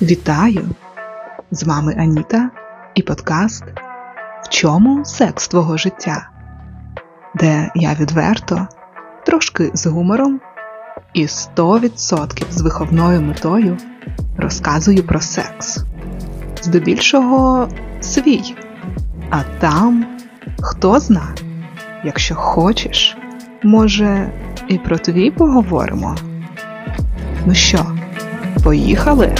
Вітаю! З вами Аніта і подкаст «В чому секс твого життя?», де я відверто, трошки з гумором і 100% з виховною метою розказую про секс. Здебільшого свій. А там, хто зна, якщо хочеш, може і про твій поговоримо. Ну що, поїхали?